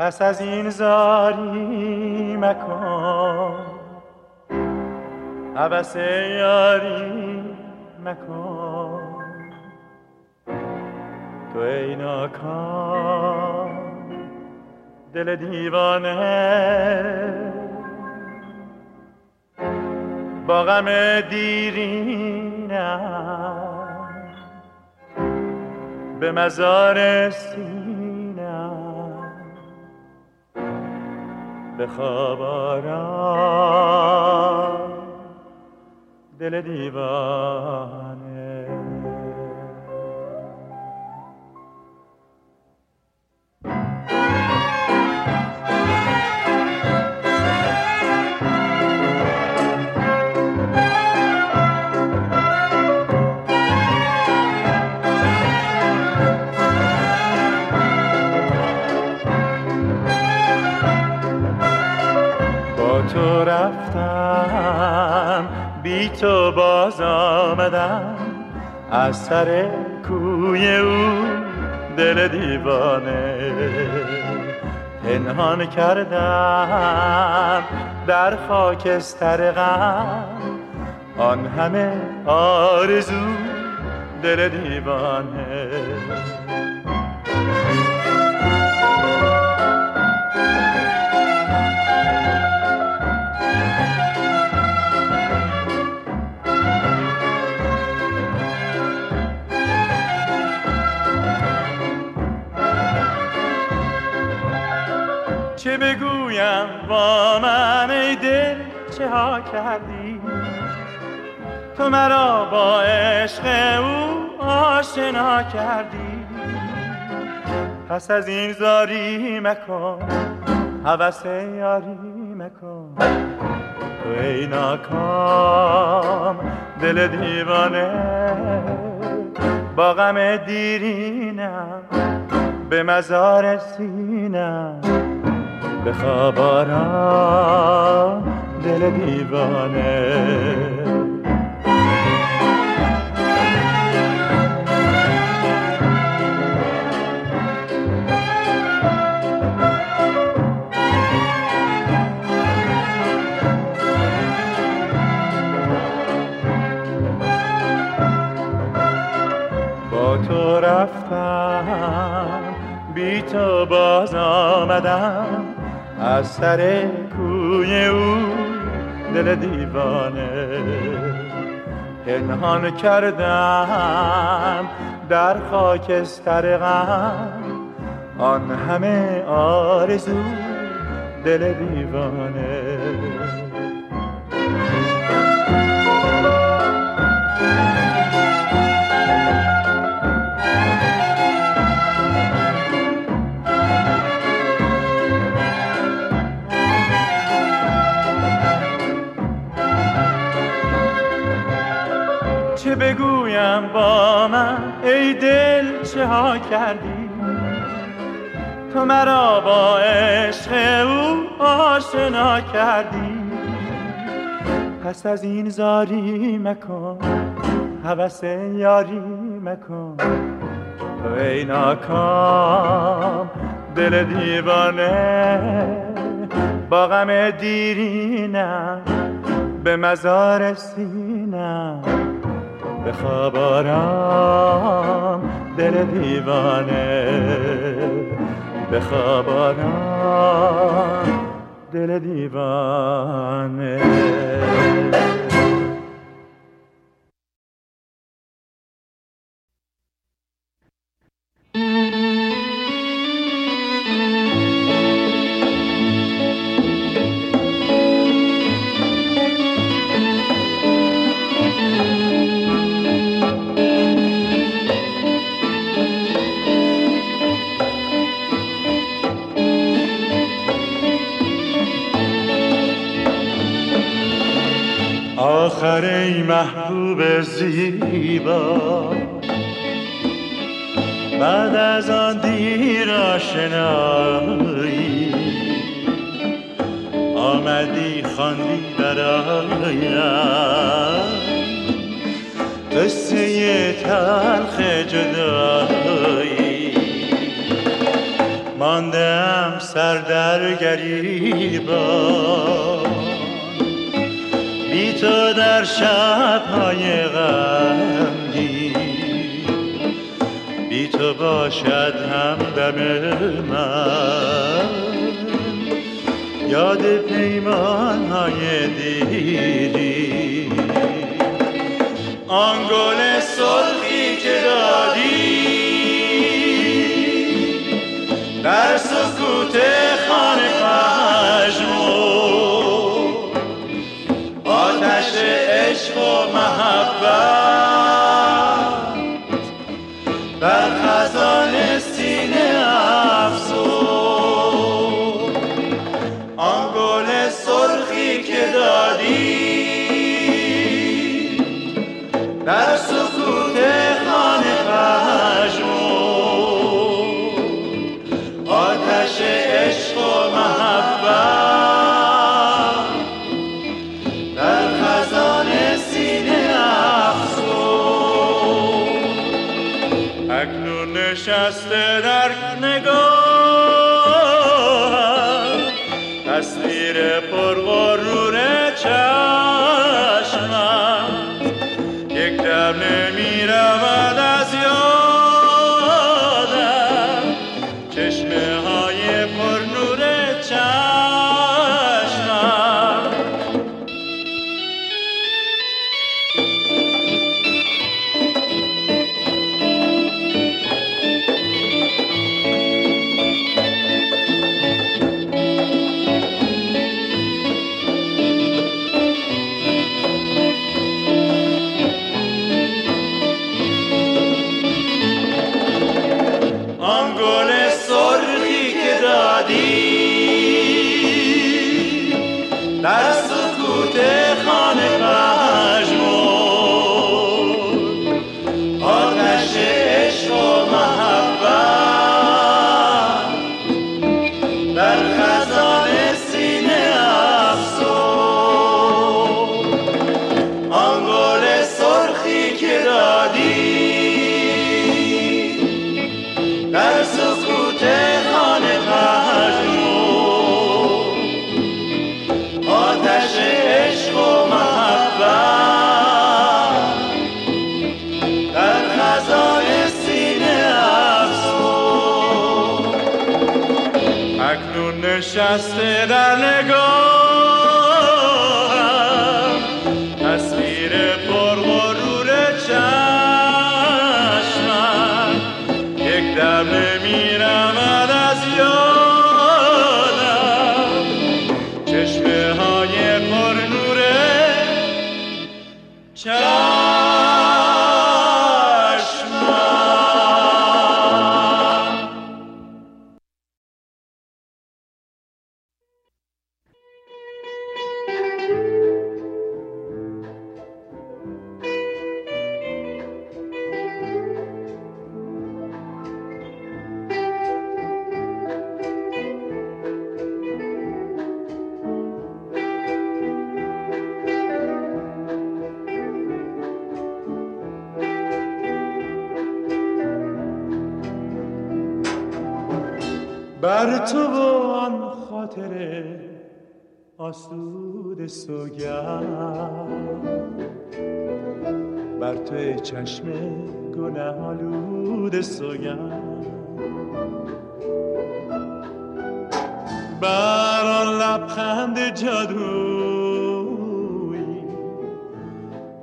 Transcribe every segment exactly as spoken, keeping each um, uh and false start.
پس از این زاری مکن، عبث یاری مکن، تو ای ناکام دل دیوانه با غم دیرینم به مزار سینم به خواب آرام دل دیوانه. تو رفتم بی تو باز آمدم، از سر کوی او دل دیوانه پنهان کردم در خاکستر غم، آن همه آرزو دل دیوانه. چه بگویم با من ای دل چه ها کردی، تو مرا با عشق او آشنا کردی. پس از این زاری مکن، هوس یاری مکن، تو ای ناکام دل دیوانه با غم دیرینم به مزار سینم به خواب آرام دل دیوانه. با تو رفتم بی تو باز آمدم، از سر کوی او دل دیوانه پنهان کردم در خاکستر غم، آن همه آرزو دل دیوانه. چه بگویم با من ای دل چه ها کردی، تو مرا با عشق او آشنا کردی. پس از این زاری مکن، هوس یاری مکن، تو ای ناکام دل دیوانه با غم دیرینم به مزار سینم به خواب آرام دل دیوانه، به خواب آرام دل دیوانه. آخر ای محبوب زیبا، بعد از آن دیر آشنایی آمدی خواندی برایم قصه تلخ جدایی. ما ماندم سر در گریبان، بی تو در شب‌های غمگین، بی تو باشد همدم من، یاد پیمان‌های دیری، آن گل سرخی که دادی در سکوت خانه پژمرد، آتش عشق و محبت بر خزان سینه افزود، آن گل سرخی که دادی در سکوت خانه پژمرد، آتش عشق و محبت در خزان سینه افزود. اکنون نشسته در نگاهت تصویر پرغرور چشمت، یک دم نمی رود از یادم چشم در سکوت خانه پژمرد، آتش عشق و محبت در خزان سینه افزود، آن گل سرخی که دادی در سکوت خانه پژمرد، آتش عشق و محبت در خزان سینه افزود. اکنون نشسته در نگاهم تصویر پرغرور چشمت، یک دم نمی رود از یادم چشمه Ciao. بر تو و آن خاطر آسوده سوگند، بر تو ای چشم گنه آلوده سوگند، بر آن لبخند جادویی،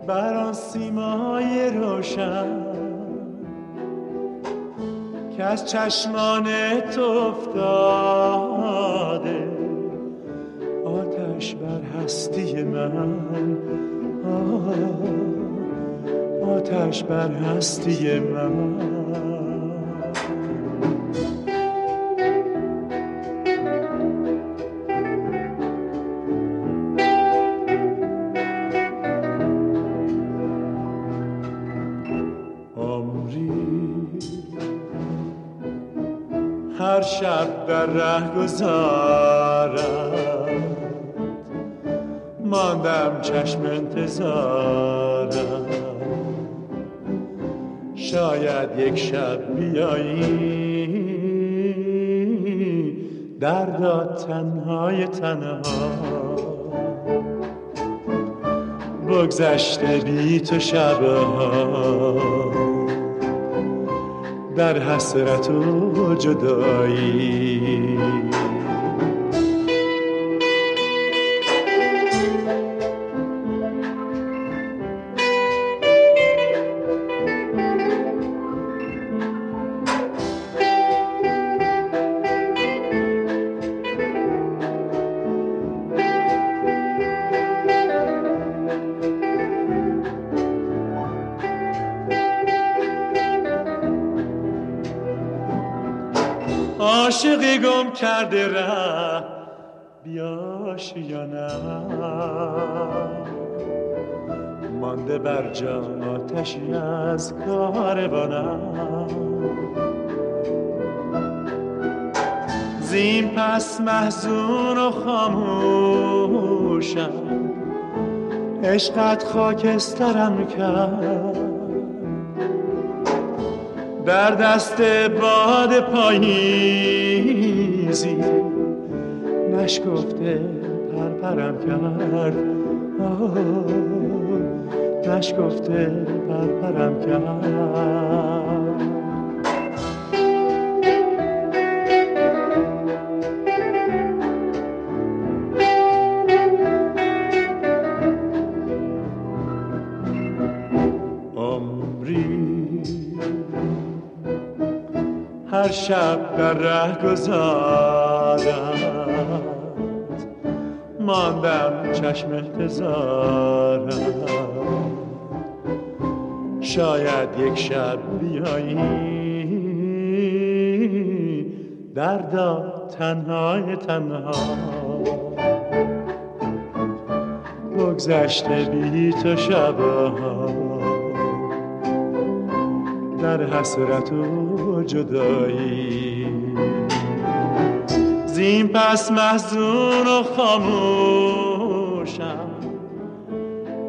بر آن سیمای روشن که از چشمان تو افتاده آتش بر هستی من، آتش بر هستی من. هر شب در ره گذارم ماندم چشم انتظارم، شاید یک شب بیایی دردا تنهای تنها بگذشته بی تو شبها، در حسرت و جدایی. عاشقی گم کرده ره بیاش یا نه، مانده بر جا آتشی از کاروانم. زین پس محزون و خاموشم، عشقت خاکسترم کرد، در دست باد پاییزی نشکفته پرپرم کرد، نشکفته پرپرم کرد. هر شب در ره گذارم، ماندم چشم انتظارم. شاید یک شب بیایی، دردا تنهای تنها بگذشته بی تو شبها، در حسرت و جدایی. زین پس محزون و خاموشم،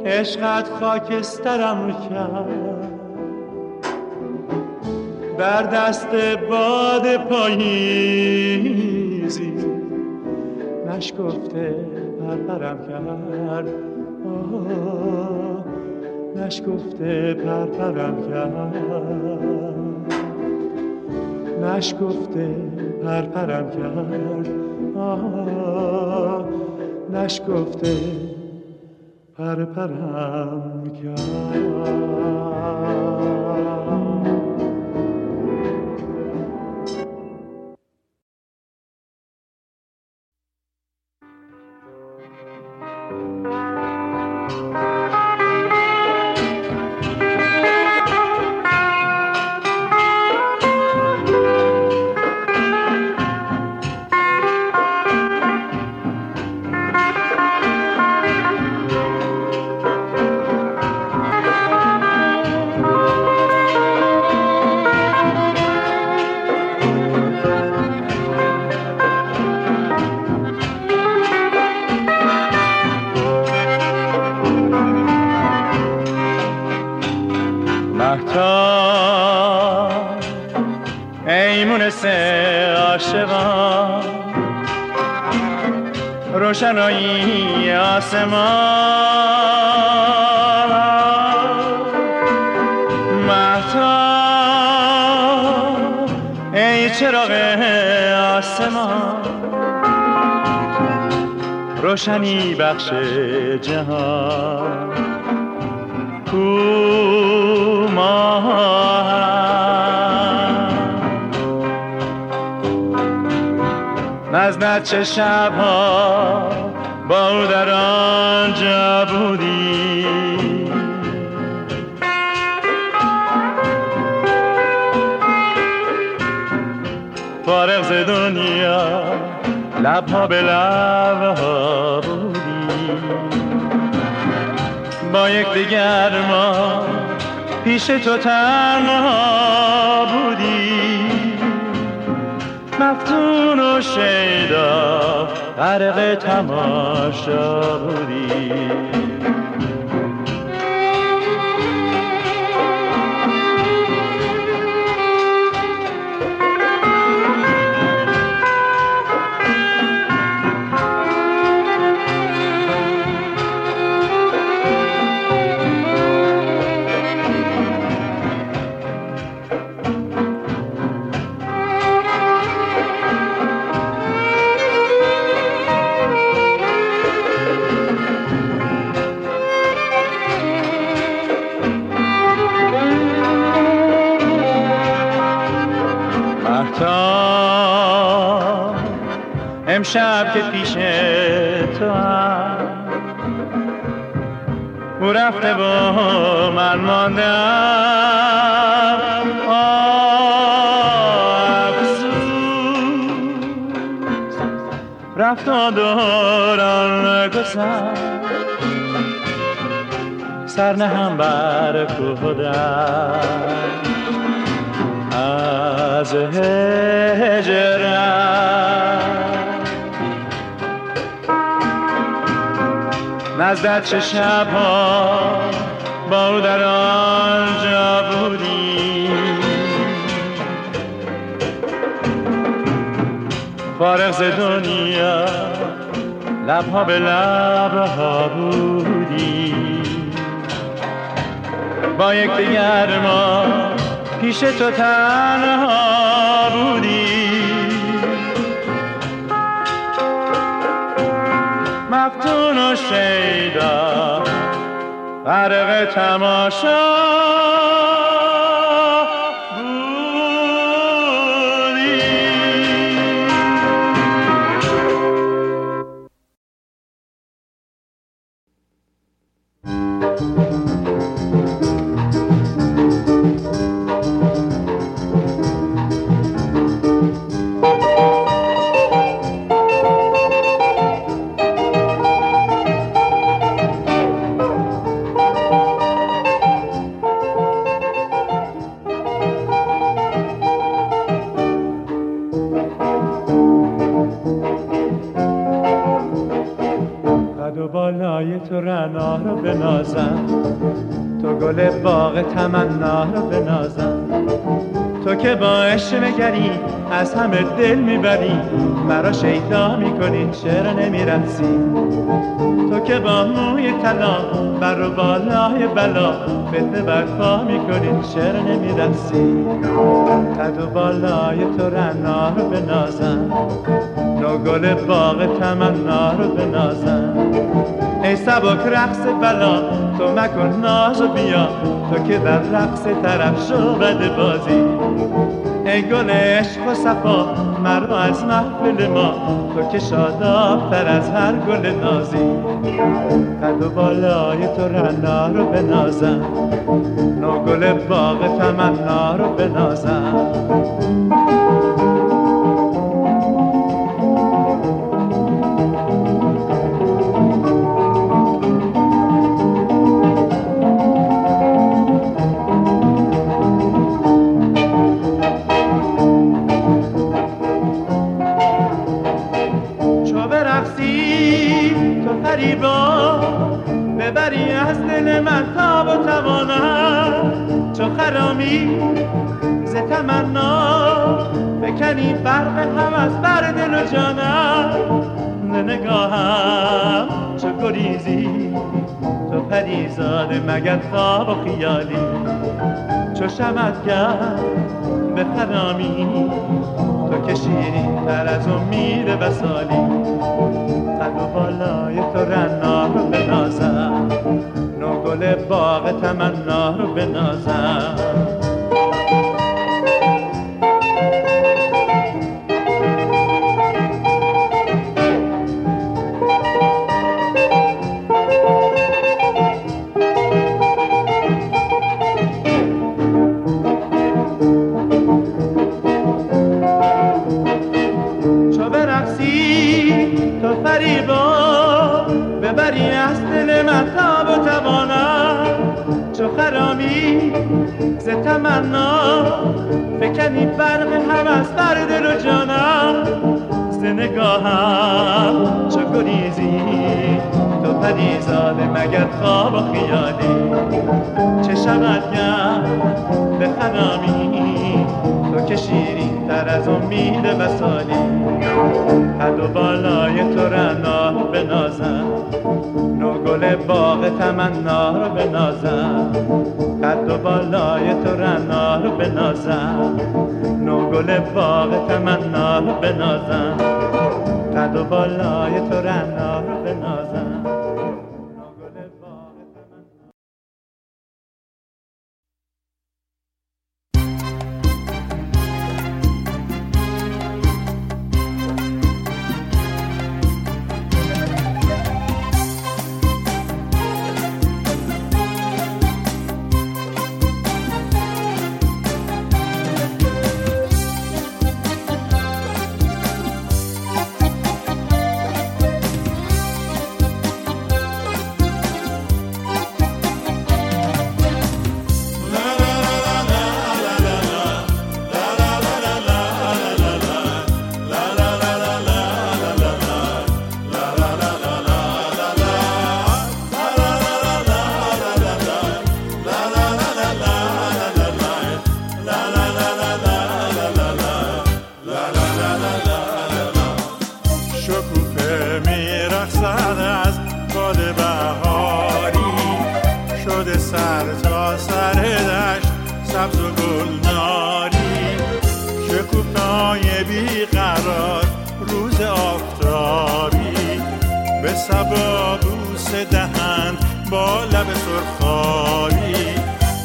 عشقت خاکسترم کرد، در دست باد پاییزی نشکفته پرپرم کرد، نشکفته پرپرم کرد، نشکفته پرپرم کرد، آه نشکفته پرپرم کرد. روشنایی آسمان مهتاب، ای چراغ آسمان، روشنی بخش جهان. کو نزدت چه شبها با او در آنجا بودی، فارغ ز دنیا لبها به لبها بودی. با یک دیگر ما پیش تو تنها بودی، مفتون و شیدا غرق تماشا بودی. مهتاب امشب که پیش تو هم او رفته با من ماندم، آه افسوس رفت و دوران گذر سر نهم بر کودم از هجرت نزدت چه شبها با او در آنجا بودی فارغ ز دنیا لبها به لبها بودی با یک دیگر ما پیش تو تنها بودی مفتون و شیدا غرق تماشا بودی. تو رنا رو بنازم، تو گل باغ تمنا رو بنازم، تو که با عشمگری از همه دل میبری مرا شیدا میکنی چرا نمیرسی، تو که با موی طلا بر و بالای بلا فتنه برپا میکنی چرا نمیرسی، قد و بالای تو رنا رو بنازم، تو گل باغ تمنا رو بنازم، ای سبک رقص بلا تو مکن ناز و بیا تو که در رقص طرف شعبد بازی، ای گل عشق و صفا مرا از محفل ما تو که شادابتر از هر گل نازی، قد و بالای تو رنا رو بنازم، نو گل باغ تمنا رو بنازم. ببری از دل من تاب و توانم چو خرامی ز تمنا بکنی برق هوس بر دل و جانم، نه نگاهم چو گریزی تو پریزاده مگر خواب و خیالی چو شمعت به خرامی تو که شیرین تر از امید وصالی، قد و بالای تو رنا رو بنازم، نو گل باغ تمنا رو بنازم. ببری از دل من تاب و توانم چو خرامی ز تمنا فکنی برق هوس بر دل و جانم، ز نگاهم چو گریزی تو پریزاده مگر خواب و خیالی چه شبت گم به خرامی تو که شیرین تر از امید وصالی، قد و بالای تو رنا رو بنازم، نو گل باغ تمنا رو بنازم، قد و بالای تو رنا رو بنازم، نو گل باغ تمنا رو بنازم، قد و بالای تو رنا رو بنازم. دنیای بیقرار روز آفتابی به صبا بوسه دهند با لب سرخابی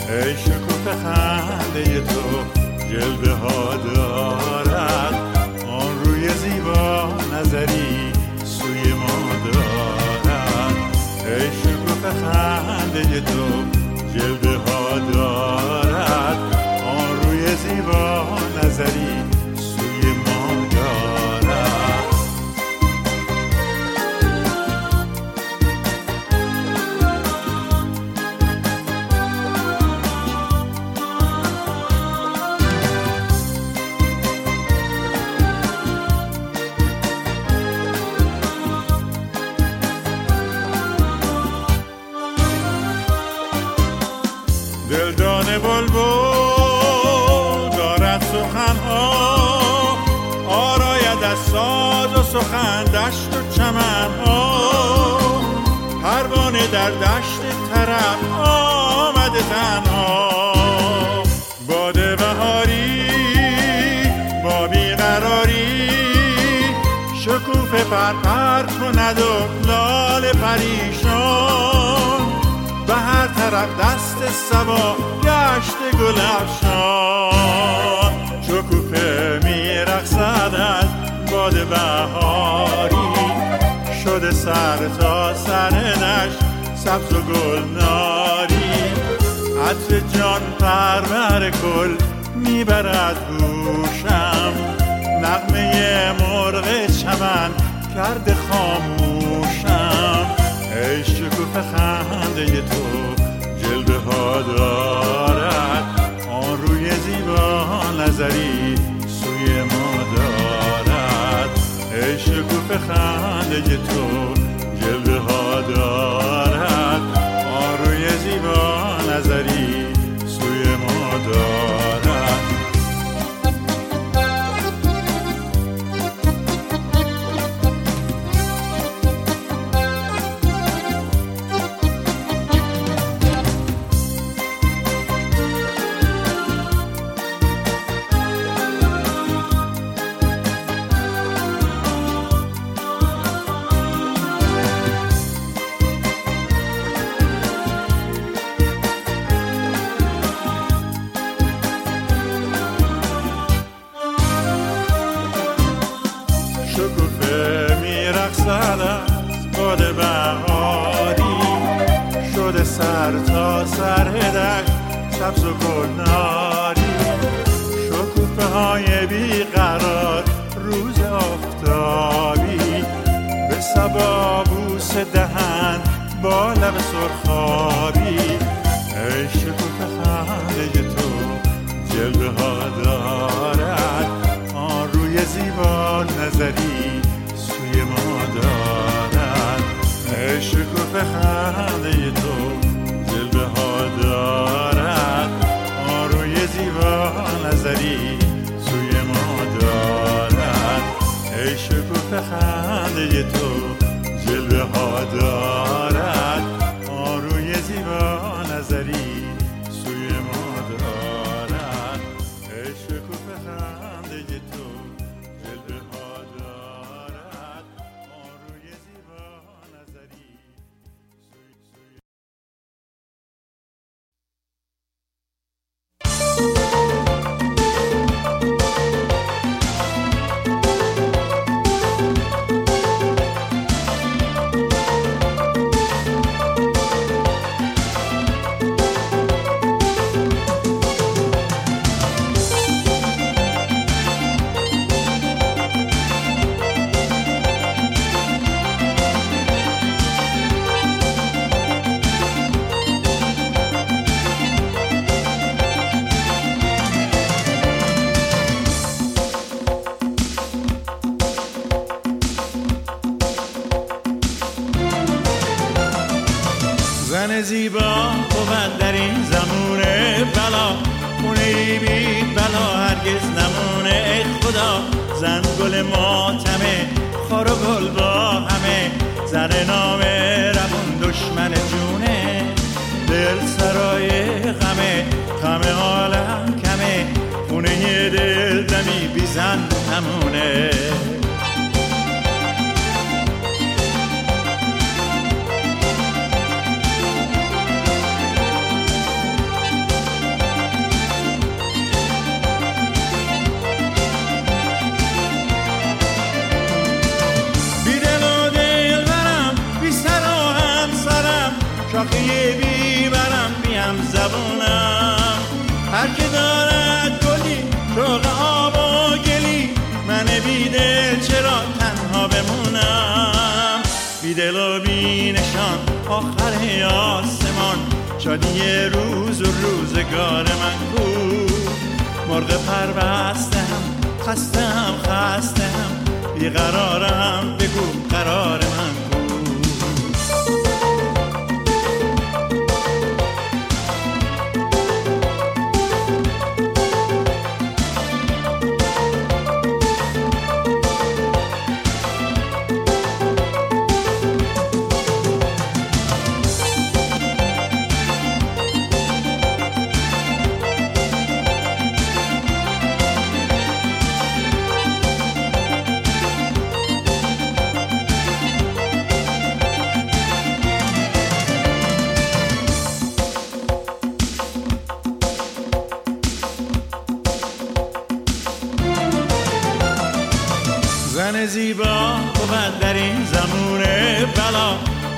ای شکوفه خنده تو جلوه ها دارد آن روی زیبا نظری سوی ما دارد ای شکوفه خنده تو جلوه ها دارد آن روی زیبا نظری سوی ما دارد دلدان بلبل دارد سخنها آراید از ساز و سخن دشت و چمنها پروانه در دشت طرب آمده تنها باد بهاری با بیقراری شکوفه پرپر کند و لال پریشان به هر طرف دست صبا گشت گل افشان شکوفه میرقصد از باد بهاری شده سر تا سرنش سبز و گلناری عطر جان پرور گل میبرد گوشم نغمه مرغ چمن کرده خاموشم ای شکوفه خنده تو جلوه ها دارد آن روی زیبا نظری سوی ما دارد ای شکوفه خنده تو جلوه ها دارد آن روی زیبا نظری سوی ما دارد شکوفه میرقصد از باد بهاری شده سر تا سر دشت سبز و گلناری شکوفه های بیقرار روز آفتابی به صبا بوسه دهند با لب سرخابی ای شکوفه خنده تو جلوه ها دارد روی زیبا نظری سوی ما دارد ای شکوفه خنده تو جلوه ها دارد آن روی زیبا نظری سوی ما دارد ای شکوفه خنده تو جلوه ها دارد آن روی زیبا نظری سوی ما دارد ای شکوفه خنده تو زن زیبا بود در این زمونه بلا خونه بی بلا هرگز نمونه ای خدا زن گل ماتمه خار و گل با همه زن نامه روان دشمن جونه دل سرای غمه غم عالم کمه خونه دل دمی بی زن بی دل و بی نشان آخر آسمان، شادی روز و روزگار من بود. مرغ پر بستم، خستم خستم، بیقرارم بگو قرار من. زن زیبا بود در این زمونه بلا،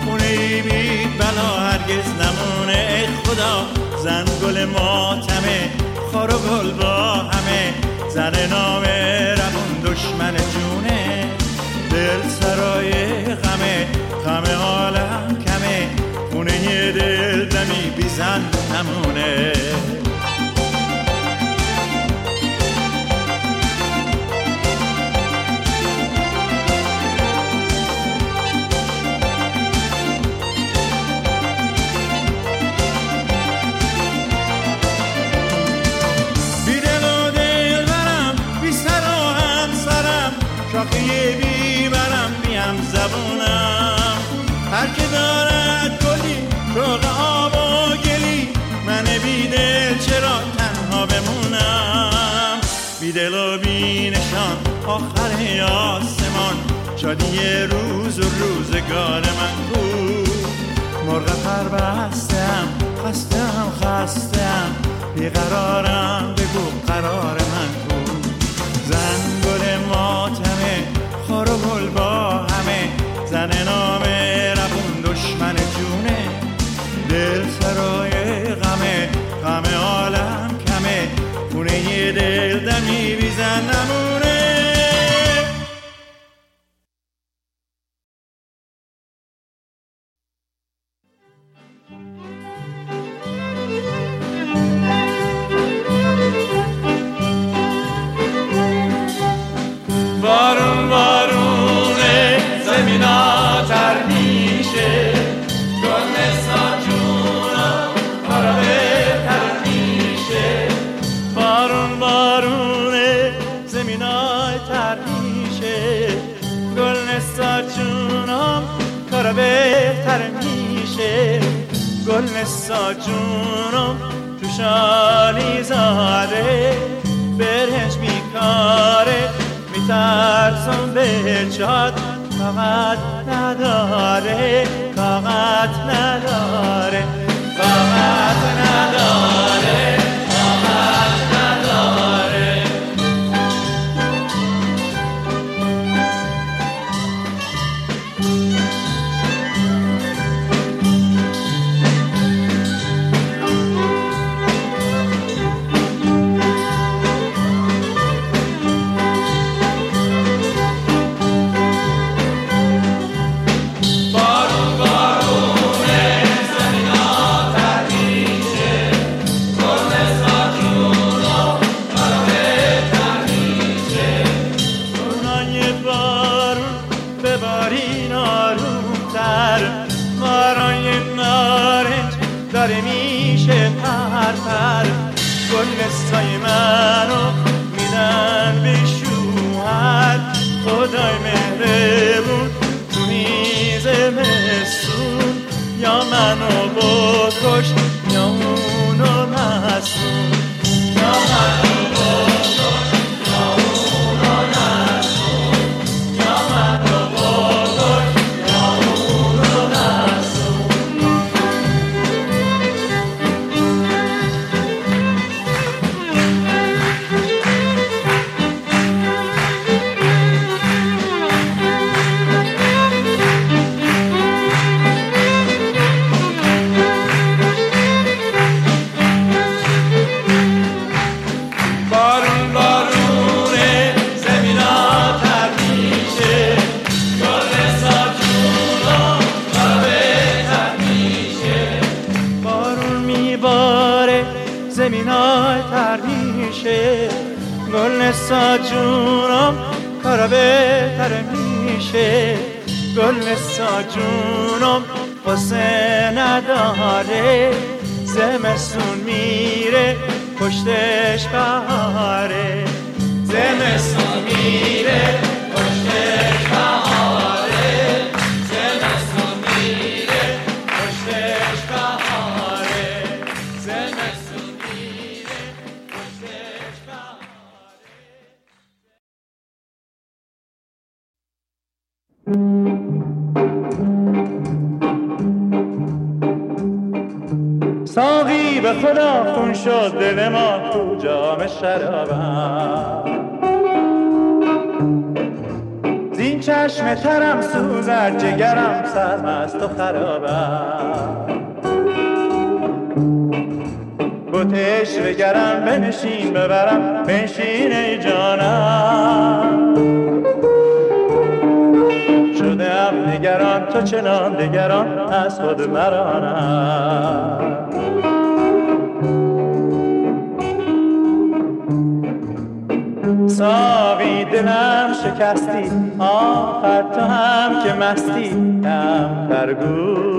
خونه ای بی بلا هرگز نمونه خدا. زن گل ماتمه، خار و گل با همه، زن نام روان دشمن جونه. دل سرای غمه، غم عالم کمه، خونه دل دمی بی زن نمونه. شاقی بیبرم بیم زبونم، هر که دارد گلی شوق آب و گلی، من بیدل چرا تنها بمونم. بیدل و بی نشان آخر آسمان، شادی روز و روزگار من بود. مرغ پر بستم، خستم خستم، بیقرارم بگو قرار من بود. زن گل ماتمه، خار و گل با همه، زن نام روون دشمن جونه. دل سرای غمه، غم عالم کمه، خونه دل دمی بی زن نمونه. گل نسا جونم تو شالی زاره، برهش بیکاره، میترسم به چاد، کاغذ نداره، کاغذ نداره، کاغذ نداره، کاغذ نداره. گلستای منو میدن به شوهر، خدای مهربون تو میز مسون، یا منو بکش یا اونو مسون، یا منو بکش یا اونو مسون، یا منو بکش یا اونو مسون. جونم کارا بهتر میشه، گل مسا جونم واسه نداره، زمستون میره پشتش بهاره، زمستون میره پشتش بهاره، زمستون میره پشتش بهاره، زمستون میره پشتش بهاره. ساقی به خدا خون شد دل ما تو جام شرابم، زین چشم ترم سوزد جگرم سرمست و خرابم، بوتش بگرم بنشین ببرم بنشین ای جانم، شدم نگران تو چنان دگران از خود مرانم. ساقی دلم شکستی آخر تو هم که مستی، کم برگو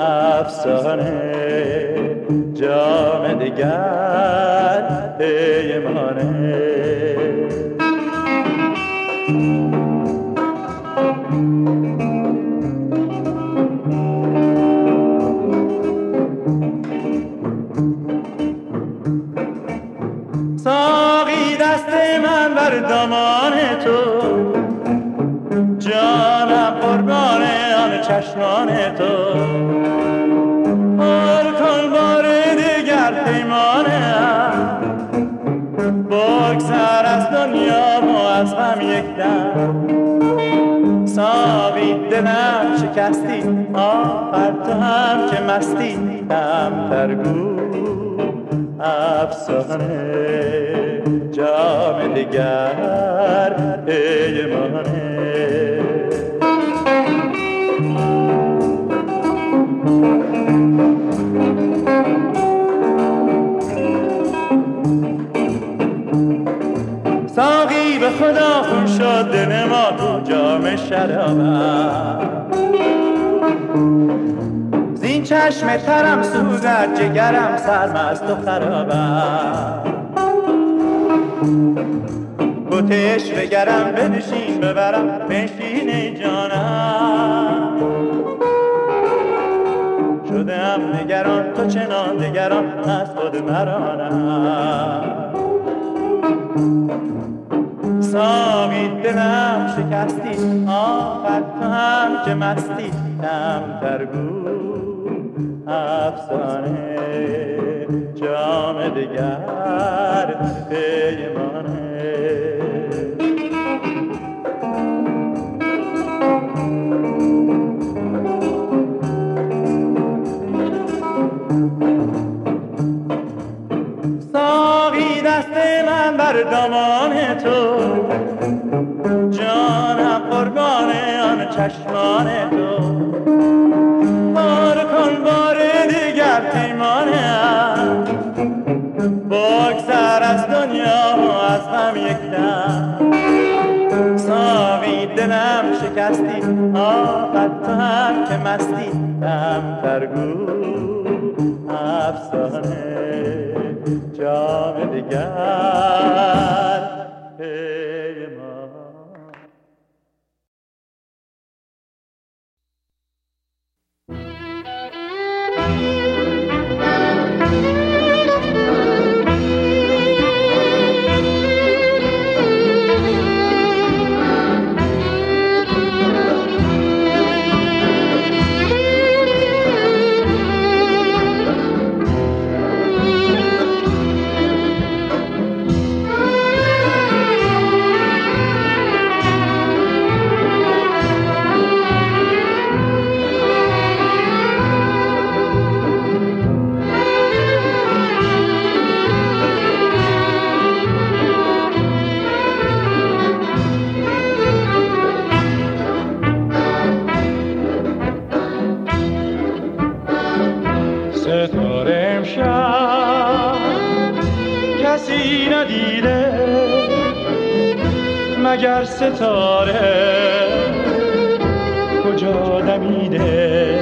افسانه جام دگر پیمانه. دامان تو جانم قربان آن چشمان تو، پر کن بار دیگر پیمانم، بگذر از دنیا و از غم یک دم. ساقی دلم شکستی آخر تو هم که مستی، کمتر گو افسانه جام دگر پیمانه. ساقی به خدا خون شد دل ما تو جام شرابم، زین چشم ترم سوزد جگرم سرمست و خرابم، بوتش بگرم بنشین ببرم بنشین ای جانم، شدم نگران تو چنان دگران از خود مرانم. ساقی دلم شکستی آخر تو هم که مستی، کمتر گو افسانه جام دگر پیمانه. ساقی دست من بر دامان تو، جانم قربان آن چشمان تو، بار کن بار دیگر پیمانم، بگذر از دنیا و از غم یک دم. ساقی دلم شکستی آخر تو هم که مستی، کمتر گو افسانه جام دگر پیمانه. مگر ستاره کجا دمیده؟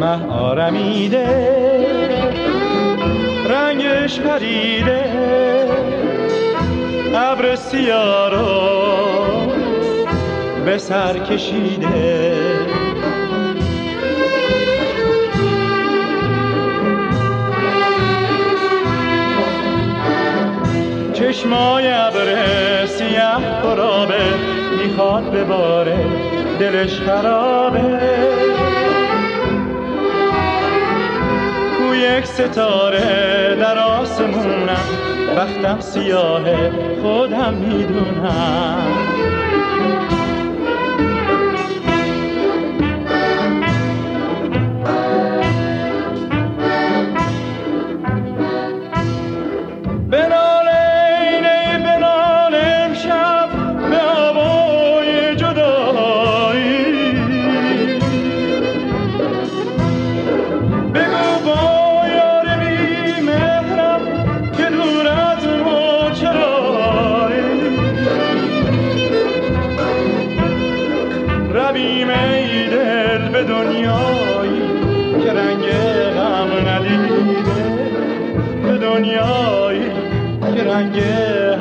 مه آرمیده رنگش پریده، ابر سیاه رو به سر کشیده. چشمای ابر سیاه خرابه، میخواد بباره، دلش خرابه. کو یک ستاره در آسمونم، بختم سیاهه خودم میدونم.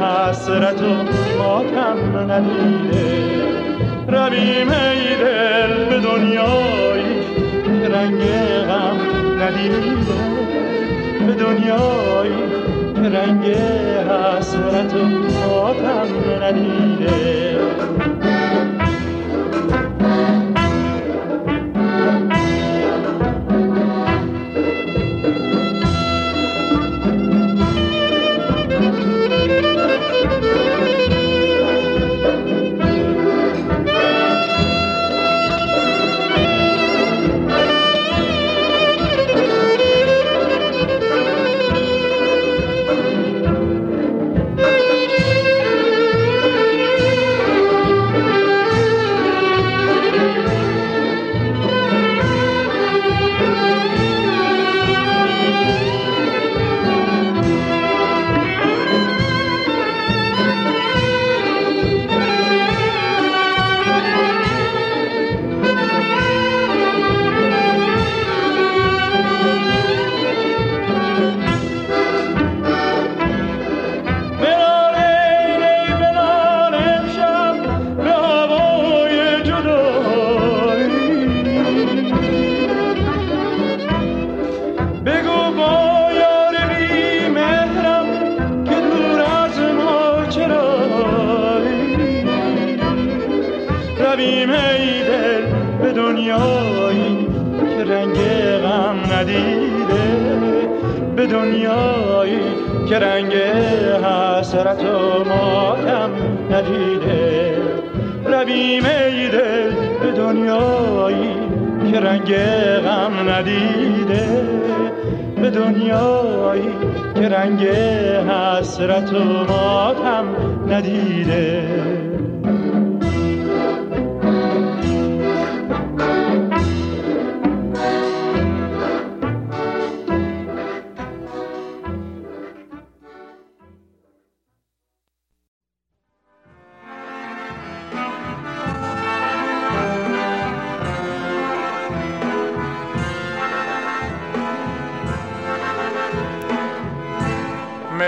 حسرت و ماتم ندیده، رویم ای دل به دنیایی که رنگ غم ندیده، به دنیایی که رنگ حسرت و ماتم ندیده.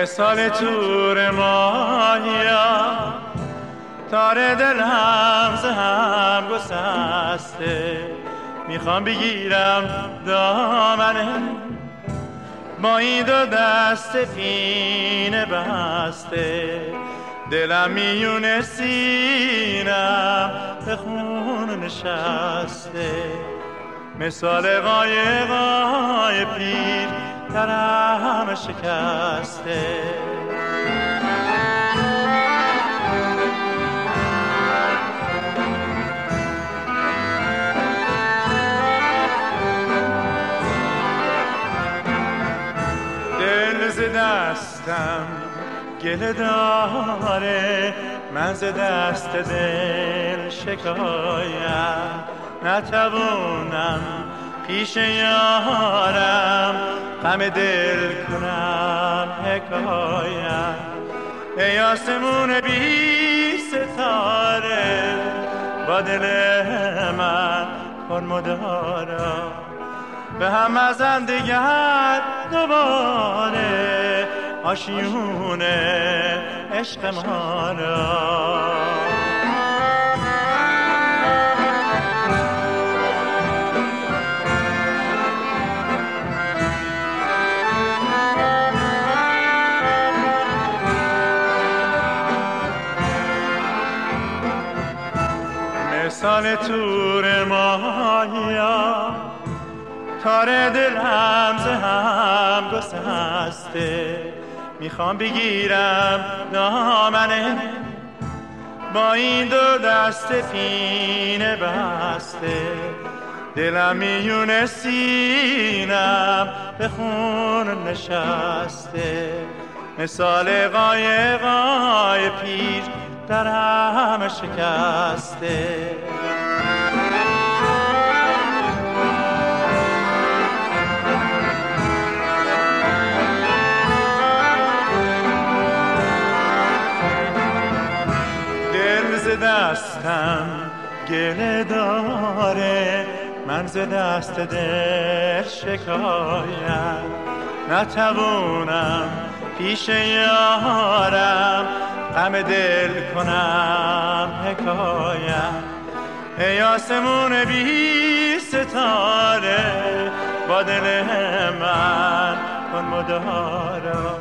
مثال تور مانیا تار دل هم ز هم گسسته، میخوام بگیرم دامنه با این دو دست پینه بسته، دلم میونه سینم به خون نشسته. مثال قایقای پیر ترم شکسته، دل ز دستم گله داره، من ز دست دل شکایم نتوانم پیش یارم غم دل کنم حکایم. ای آسمون بی ستاره با دل من کن مدارا، به هم از اندگهت دوباره آشیون عشق ما را. مثال تور ماهیا تار دل هم ز هم گسسته، میخوام بگیرم دامنه با این دو دست پینه بسته، دلم میون سینم به خون نشسته، مثال قایقای پیر در هم شکسته. دل ز دستم گله داره، من ز دست دل شکایم، نتوانم پیش یارم غم دل کنم حکایم. ای آسمون بی ستاره با دل من کن مدارا،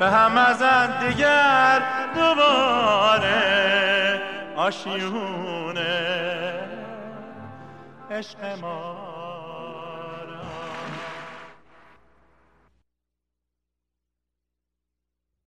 به هم ازت دیگر دوباره آشیونه عشق ما.